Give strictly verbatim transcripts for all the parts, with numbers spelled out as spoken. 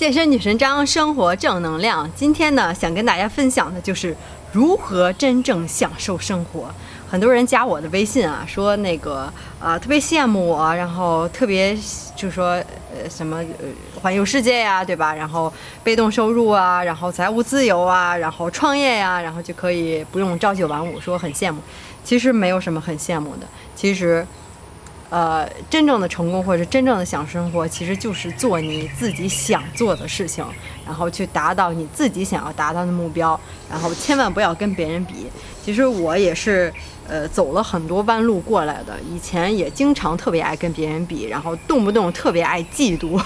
健身女神张，生活正能量。今天呢，想跟大家分享的就是如何真正享受生活。很多人加我的微信啊，说那个呃特别羡慕我，然后特别就说呃什么呃环游世界呀、啊，对吧？然后被动收入啊，然后财务自由啊，然后创业呀、啊，然后就可以不用朝九晚五，说很羡慕。其实没有什么很羡慕的，其实。呃，真正的成功或者真正的享受生活，其实就是做你自己想做的事情，然后去达到你自己想要达到的目标，然后千万不要跟别人比。其实我也是，呃，走了很多弯路过来的，以前也经常特别爱跟别人比，然后动不动特别爱嫉妒。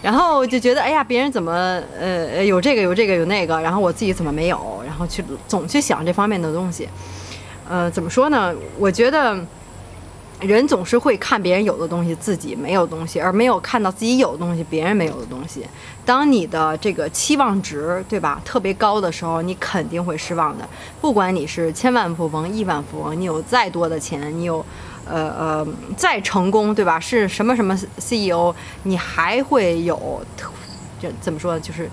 然后就觉得哎呀，别人怎么呃有这个有这个有那个，然后我自己怎么没有，然后去总去想这方面的东西。呃，怎么说呢？我觉得。人总是会看别人有的东西，自己没有东西，而没有看到自己有的东西，别人没有的东西。当你的这个期望值，对吧，特别高的时候，你肯定会失望的。不管你是千万富翁、亿万富翁，你有再多的钱，你有呃呃再成功，对吧，是什么什么 C E O， 你还会有这怎么说呢，就是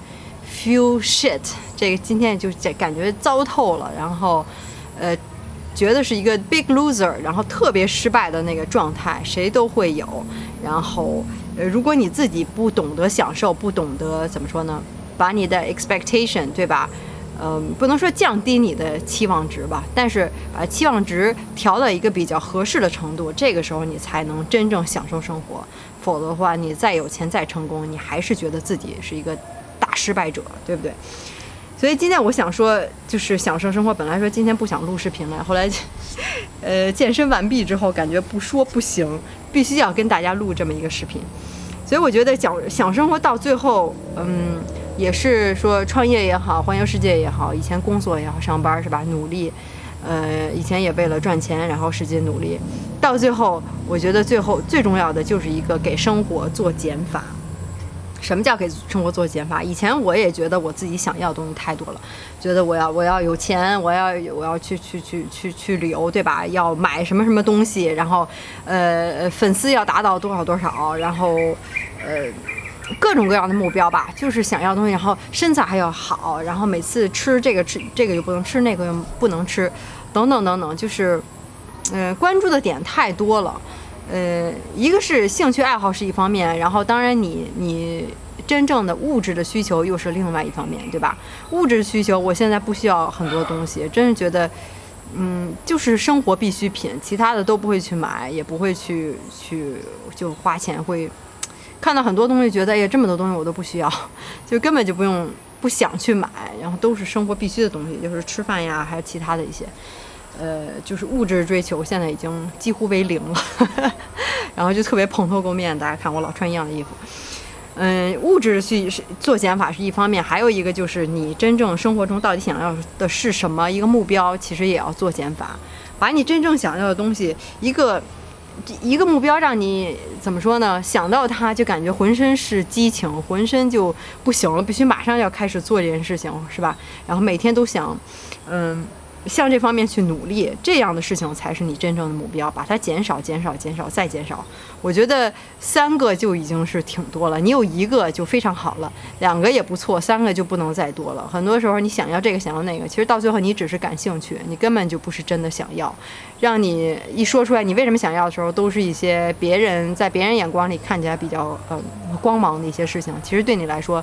few shit， 这个今天就感觉糟透了，然后呃觉得是一个 big loser， 然后特别失败的那个状态，谁都会有。然后，呃，如果你自己不懂得享受，不懂得怎么说呢，把你的 expectation， 对吧？嗯、呃，不能说降低你的期望值吧，但是把期望值调到一个比较合适的程度，这个时候你才能真正享受生活。否则的话，你再有钱再成功，你还是觉得自己是一个大失败者，对不对？所以今天我想说，就是享受生活。本来说今天不想录视频了，后来，呃，健身完毕之后，感觉不说不行，必须要跟大家录这么一个视频。所以我觉得享享生活到最后，嗯，也是说创业也好，环游世界也好，以前工作也好，上班是吧？努力，呃，以前也为了赚钱，然后使劲努力，到最后，我觉得最后最重要的就是一个给生活做减法。什么叫给生活做减法？以前我也觉得我自己想要的东西太多了，觉得我要我要有钱，我要我要去去去去去旅游，对吧？要买什么什么东西，然后，呃，粉丝要达到多少多少，然后，呃，各种各样的目标吧，就是想要的东西。然后身材还要好，然后每次吃这个吃这个又不能吃，那个又不能吃，等等等等，就是，呃，关注的点太多了。呃，一个是兴趣爱好是一方面，然后当然你你真正的物质的需求又是另外一方面，对吧？物质需求我现在不需要很多东西，真是觉得，嗯，就是生活必需品，其他的都不会去买，也不会去去就花钱，会看到很多东西觉得哎呀，这么多东西我都不需要，就根本就不用不想去买，然后都是生活必须的东西，就是吃饭呀，还有其他的一些。呃，就是物质追求现在已经几乎为零了，呵呵，然后就特别蓬头垢面，大家看我老穿一样的衣服。嗯、呃，物质去做减法是一方面，还有一个就是你真正生活中到底想要的是什么一个目标，其实也要做减法，把你真正想要的东西一个一个目标让你怎么说呢？想到它就感觉浑身是激情，浑身就不行了，必须马上要开始做这件事情，是吧？然后每天都想，嗯。向这方面去努力，这样的事情才是你真正的目标，把它减少减少减少再减少。我觉得三个就已经是挺多了，你有一个就非常好了，两个也不错，三个就不能再多了。很多时候你想要这个想要那个，其实到最后你只是感兴趣，你根本就不是真的想要。让你一说出来你为什么想要的时候，都是一些别人在别人眼光里看起来比较呃光芒的一些事情，其实对你来说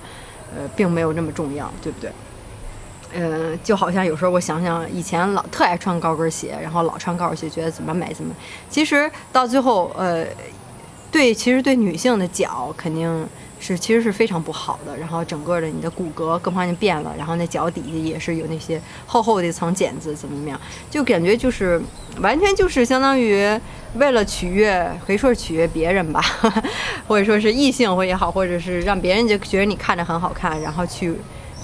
呃并没有那么重要，对不对？嗯，就好像有时候我想想，以前老特爱穿高跟鞋，然后老穿高跟鞋，觉得怎么买怎么买。其实到最后，呃，对，其实对女性的脚肯定是其实是非常不好的。然后整个的你的骨骼各方面变了，然后那脚底下也是有那些厚厚的一层茧子，怎么怎么样，就感觉就是完全就是相当于为了取悦，可以说是取悦别人吧，呵呵，或者说是异性或也好，或者是让别人就觉得你看着很好看，然后去。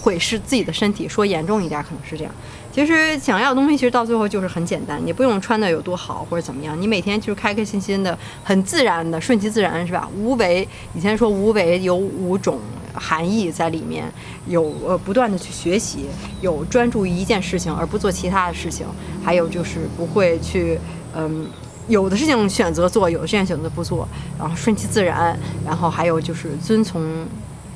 毁是自己的身体，说严重一点可能是这样。其实想要的东西，其实到最后就是很简单，你不用穿的有多好或者怎么样，你每天就是开开心心的，很自然的，顺其自然，是吧？无为，以前说无为有五种含义在里面，有呃不断的去学习，有专注于一件事情而不做其他的事情，还有就是不会去嗯。有的事情选择做，有的事情选择不做，然后顺其自然，然后还有就是遵从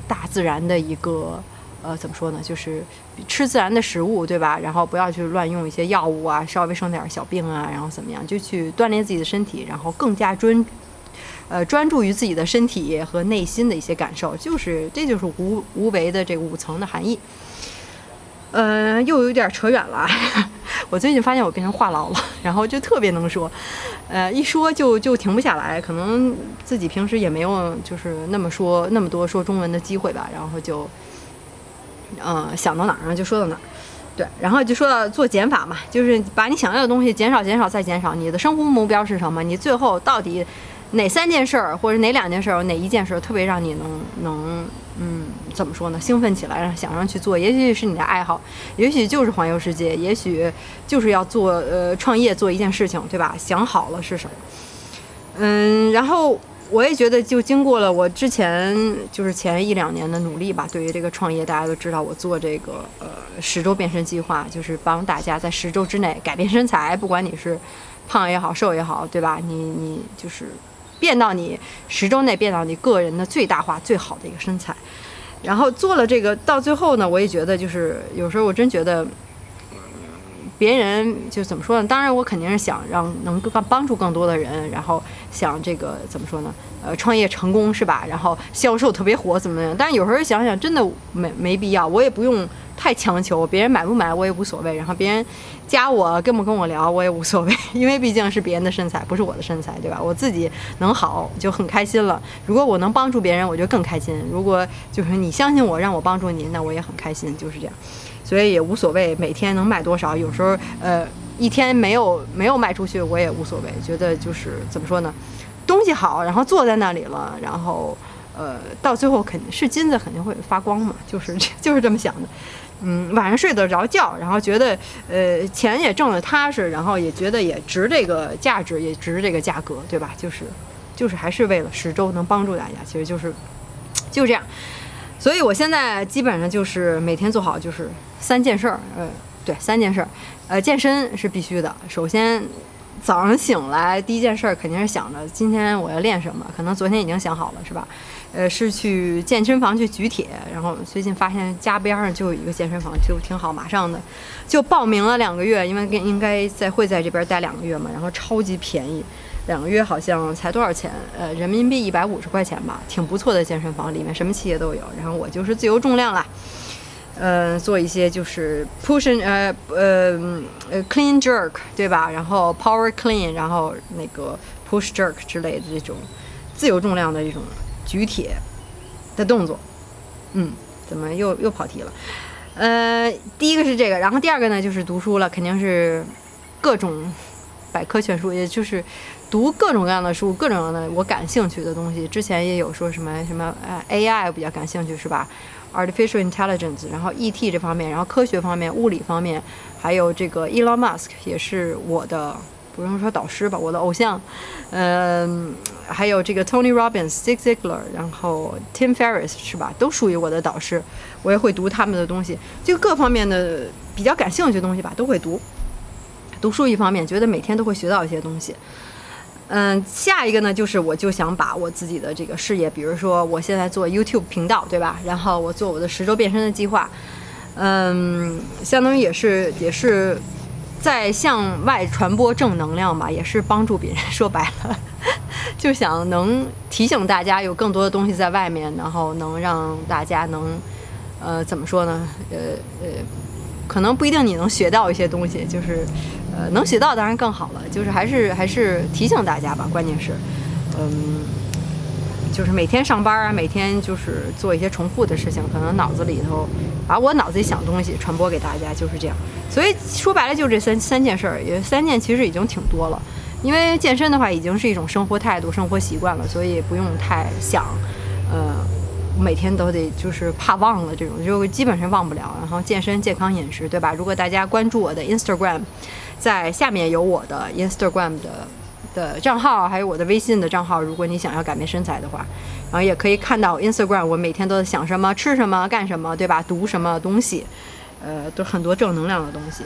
大自然的一个呃怎么说呢，就是吃自然的食物，对吧？然后不要去乱用一些药物啊，稍微生点小病啊，然后怎么样就去锻炼自己的身体，然后更加专呃专注于自己的身体和内心的一些感受，就是这就是无无为的这个五层的含义。呃，又有点扯远了。我最近发现我变成话痨了，然后就特别能说，呃，一说就就停不下来。可能自己平时也没有就是那么说那么多说中文的机会吧，然后就，嗯、呃，想到哪儿就说到哪儿。对，然后就说到做减法嘛，就是把你想要的东西减少、减少再减少。你的生活目标是什么？你最后到底哪三件事儿，或者哪两件事儿，哪一件事儿特别让你能能嗯怎么说呢？兴奋起来，想让去做，也许是你的爱好，也许就是环游世界，也许就是要做呃创业做一件事情，对吧？想好了是什么？嗯，然后我也觉得，就经过了我之前就是前一两年的努力吧，对于这个创业，大家都知道我做这个呃十周变身计划，就是帮大家在十周之内改变身材，不管你是胖也好，瘦也好，对吧？你你就是。变到你十周内变到你个人的最大化最好的一个身材，然后做了这个到最后呢，我也觉得就是有时候我真觉得别人就怎么说呢？当然我肯定是想让能帮助更多的人，然后想这个怎么说呢？呃，创业成功是吧？然后销售特别火怎么样？但是有时候想想真的没没必要，我也不用太强求，别人买不买我也无所谓，然后别人加我跟不跟我聊我也无所谓，因为毕竟是别人的身材，不是我的身材，对吧？我自己能好就很开心了。如果我能帮助别人，我就更开心。如果就是你相信我，让我帮助你，那我也很开心，就是这样。所以也无所谓，每天能卖多少，有时候呃一天没有没有卖出去我也无所谓，觉得就是怎么说呢？东西好，然后坐在那里了，然后呃到最后肯定是金子肯定会发光嘛，就是就是这么想的。嗯，晚上睡得着觉，然后觉得呃钱也挣得踏实，然后也觉得也值这个价值，也值这个价格，对吧？就是就是还是为了十周能帮助大家，其实就是就这样。所以我现在基本上就是每天做好就是三件事儿，呃对三件事儿，呃健身是必须的。首先早上醒来第一件事肯定是想着今天我要练什么，可能昨天已经想好了，是吧？呃，是去健身房去举铁，然后最近发现家边上就有一个健身房，就挺好，马上的就报名了两个月，因为应该在会在这边待两个月嘛，然后超级便宜，两个月好像才多少钱？呃，人民币一百五十块钱吧，挺不错的健身房，里面什么器械都有。然后我就是自由重量啦，呃，做一些就是 push and 呃呃呃 clean jerk 对吧？然后 power clean， 然后那个 push jerk 之类的这种自由重量的这种。举铁的动作，嗯，怎么又又跑题了？呃，第一个是这个，然后第二个呢就是读书了，肯定是各种百科全书，也就是读各种各样的书，各种各样的我感兴趣的东西。之前也有说什么什么呃 A I 比较感兴趣是吧 ？Artificial Intelligence， 然后 E T 这方面，然后科学方面、物理方面，还有这个 Elon Musk 也是我的。不用说导师吧，我的偶像，嗯、呃，还有这个 Tony Robbins、Zig Ziglar， 然后 Tim Ferriss 是吧，都属于我的导师，我也会读他们的东西，就各方面的比较感兴趣的东西吧，都会读。读书一方面，觉得每天都会学到一些东西。嗯、呃，下一个呢，就是我就想把我自己的这个事业，比如说我现在做 YouTube 频道，对吧？然后我做我的十周变身的计划，嗯、呃，相当于也是也是。在向外传播正能量吧，也是帮助别人，说白了就想能提醒大家有更多的东西在外面，然后能让大家能呃怎么说呢，呃呃可能不一定你能学到一些东西，就是呃能学到当然更好了，就是还是还是提醒大家吧，关键是嗯就是每天上班啊，每天就是做一些重复的事情，可能脑子里头把我脑子里想的东西传播给大家，就是这样。所以说白了就这三三件事儿，也三件其实已经挺多了。因为健身的话已经是一种生活态度、生活习惯了，所以不用太想，呃，每天都得就是怕忘了这种，就基本上忘不了。然后健身、健康饮食，对吧？如果大家关注我的 Instagram， 在下面有我的 Instagram 的。的账号，还有我的微信的账号，如果你想要改变身材的话，然后也可以看到 Instagram 我每天都在想什么、吃什么、干什么，对吧？读什么东西，呃，都很多正能量的东西。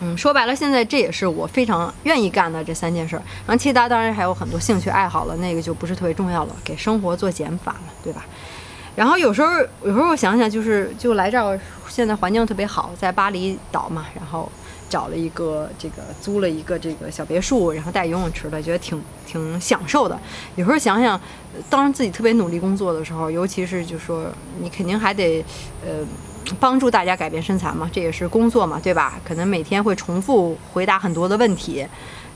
嗯，说白了，现在这也是我非常愿意干的这三件事儿。然后其他当然还有很多兴趣爱好了，那个就不是特别重要了，给生活做减法嘛，对吧？然后有时候有时候我想想，就是就来这儿，现在环境特别好，在巴厘岛嘛，然后找了一个这个租了一个这个小别墅，然后带游泳池的，觉得挺挺享受的。有时候想想，当自己特别努力工作的时候，尤其是就说你肯定还得呃帮助大家改变身材嘛，这也是工作嘛，对吧？可能每天会重复回答很多的问题，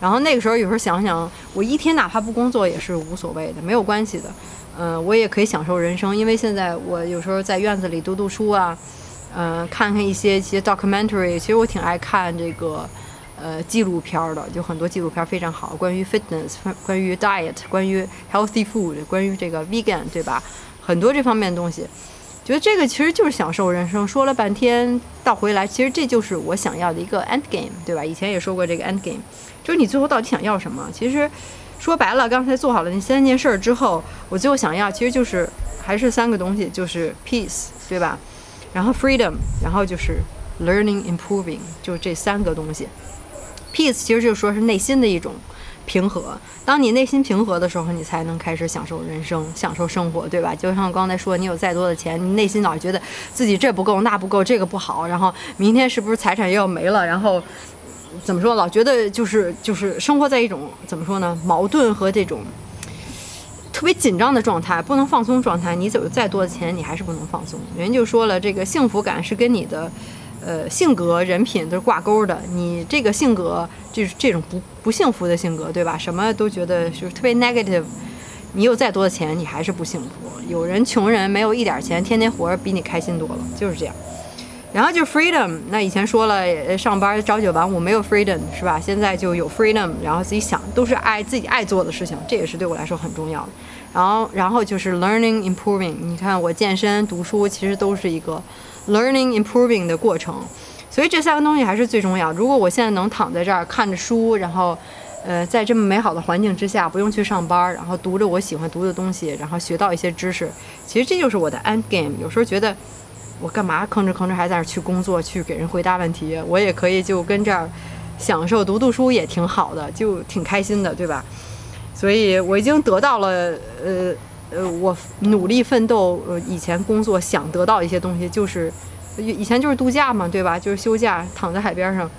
然后那个时候有时候想想，我一天哪怕不工作也是无所谓的，没有关系的。呃，我也可以享受人生，因为现在我有时候在院子里读读书啊，呃，看看一些一些 documentary。其实我挺爱看这个，呃，纪录片的，就很多纪录片非常好，关于 fitness， 关于 diet， 关于 healthy food， 关于这个 vegan， 对吧？很多这方面的东西，觉得这个其实就是享受人生。说了半天，倒回来，其实这就是我想要的一个 end game， 对吧？以前也说过这个 end game， 就是你最后到底想要什么？其实。说白了，刚才做好了那三件事之后，我最后想要其实就是还是三个东西，就是 peace， 对吧？然后 freedom， 然后就是 learning improving， 就这三个东西。peace 其实就是说是内心的一种平和，当你内心平和的时候，你才能开始享受人生，享受生活，对吧？就像我刚才说，你有再多的钱，你内心老觉得自己这不够那不够，这个不好，然后明天是不是财产又要没了，然后怎么说，老觉得就是就是生活在一种怎么说呢，矛盾和这种特别紧张的状态，不能放松状态。你有再多的钱，你还是不能放松。人就说了，这个幸福感是跟你的呃性格人品都是挂钩的。你这个性格就是这种不不幸福的性格，对吧？什么都觉得就是特别 negative， 你有再多的钱，你还是不幸福。有人穷人没有一点钱，天天活着比你开心多了，就是这样。然后就 freedom， 那以前说了，上班朝九晚五没有 freedom， 是吧？现在就有 freedom， 然后自己想都是爱自己爱做的事情，这也是对我来说很重要的。然后，然后就是 learning improving， 你看我健身、读书，其实都是一个 learning improving 的过程。所以这三个东西还是最重要。如果我现在能躺在这儿看着书，然后，呃，在这么美好的环境之下，不用去上班，然后读着我喜欢读的东西，然后学到一些知识，其实这就是我的 end game。有时候觉得。我干嘛吭哧吭哧还在那去工作，去给人回答问题？我也可以就跟这儿享受读读书，也挺好的，就挺开心的，对吧？所以我已经得到了，呃呃，我努力奋斗，呃，以前工作想得到一些东西，就是以前就是度假嘛，对吧？就是休假，躺在海边上。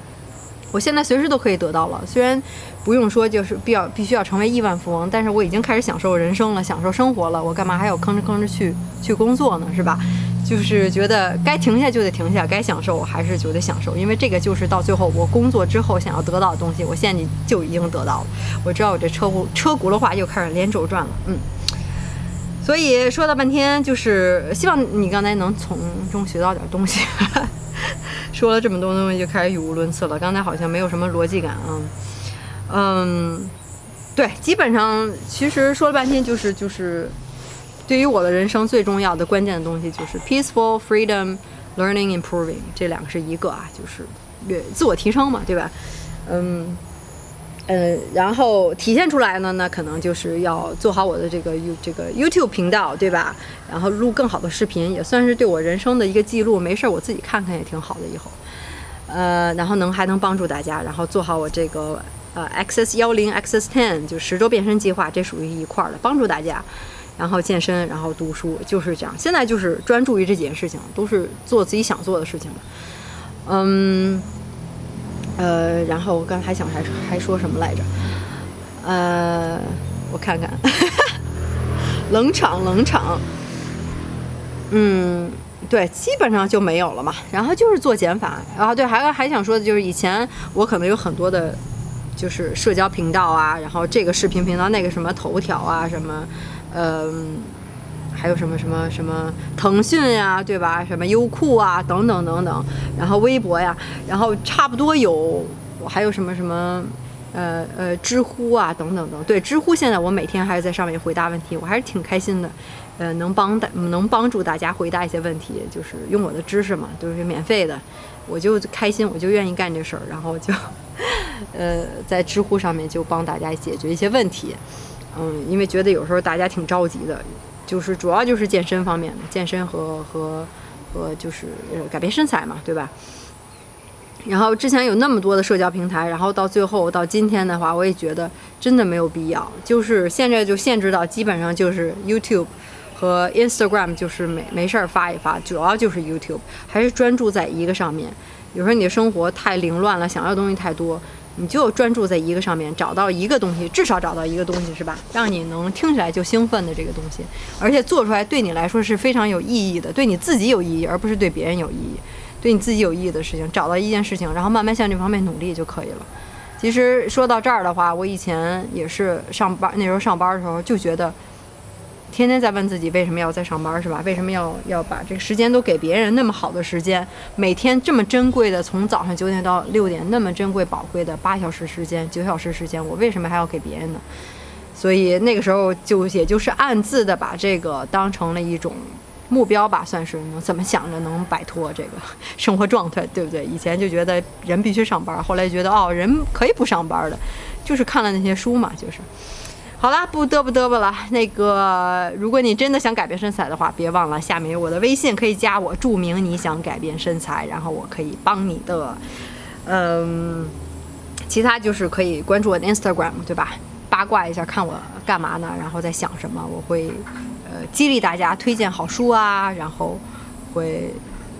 我现在随时都可以得到了，虽然不用说就是必要必须要成为亿万富翁，但是我已经开始享受人生了，享受生活了。我干嘛还要吭哧吭哧去去工作呢？是吧？就是觉得该停下就得停下，该享受还是就得享受，因为这个就是到最后我工作之后想要得到的东西，我现在就已经得到了。我知道我这车轱车轱辘话又开始连轴转了，嗯。所以说到半天，就是希望你刚才能从中学到点东西。说了这么多东西就开始语无伦次了，刚才好像没有什么逻辑感啊。嗯，对，基本上其实说了半天就是就是，对于我的人生最重要的关键的东西就是 peaceful freedom learning improving， 这两个是一个啊，就是自我提升嘛，对吧？嗯呃，然后体现出来呢，那可能就是要做好我的这个 You 这个 YouTube 频道，对吧？然后录更好的视频，也算是对我人生的一个记录。没事儿，我自己看看也挺好的。以后，呃，然后能还能帮助大家，然后做好我这个呃 X S 十、X S 十 就十周变身计划，这属于一块儿的，帮助大家。然后健身，然后读书，就是这样。现在就是专注于这几件事情，都是做自己想做的事情了。嗯。呃，然后我刚才还想还还说什么来着？呃，我看看，冷场冷场。嗯，对，基本上就没有了嘛。然后就是做减法。然后对，还还想说的就是，以前我可能有很多的，就是社交频道啊，然后这个视频频道，那个什么头条啊，什么，嗯、呃，还有什么什么什么腾讯呀、啊，对吧？什么优酷啊，等等等等。然后微博呀，然后差不多有，我还有什么什么，呃呃，知乎啊，等等等。对，知乎现在我每天还是在上面回答问题，我还是挺开心的，呃，能帮大能帮助大家回答一些问题，就是用我的知识嘛，都、就是免费的，我就开心，我就愿意干这事儿，然后就，呃，在知乎上面就帮大家解决一些问题，嗯，因为觉得有时候大家挺着急的，就是主要就是健身方面的，健身和和。和就是改变身材嘛，对吧？然后之前有那么多的社交平台，然后到最后到今天的话，我也觉得真的没有必要，就是现在就限制到基本上就是 YouTube 和 Instagram 就是没没事发一发，主要就是 YouTube， 还是专注在一个上面。有时候你的生活太凌乱了，想要的东西太多，你就专注在一个上面，找到一个东西，至少找到一个东西是吧？让你能听起来就兴奋的这个东西，而且做出来对你来说是非常有意义的，对你自己有意义，而不是对别人有意义。对你自己有意义的事情，找到一件事情，然后慢慢向这方面努力就可以了。其实说到这儿的话，我以前也是上班，那时候上班的时候就觉得天天在问自己为什么要在上班是吧，为什么要要把这个时间都给别人，那么好的时间，每天这么珍贵的从早上九点到六点那么珍贵宝贵的八小时时间九小时时间，我为什么还要给别人呢？所以那个时候就也就是暗自的把这个当成了一种目标吧，算是能怎么想着能摆脱这个生活状态，对不对？以前就觉得人必须上班，后来觉得哦，人可以不上班的，就是看了那些书嘛，就是。好啦，不嘚不嘚不了。那个，如果你真的想改变身材的话，别忘了下面有我的微信，可以加我，注明你想改变身材，然后我可以帮你的。嗯，其他就是可以关注我的 Instagram， 对吧？八卦一下，看我干嘛呢？然后在想什么，我会。呃，激励大家推荐好书啊，然后会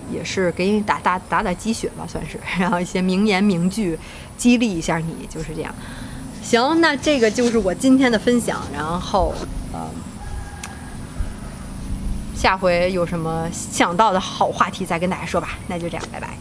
也是给你打打打打鸡血吧，算是，然后一些名言名句激励一下你，就是这样。行，那这个就是我今天的分享，然后呃，下回有什么想到的好话题再跟大家说吧，那就这样，拜拜。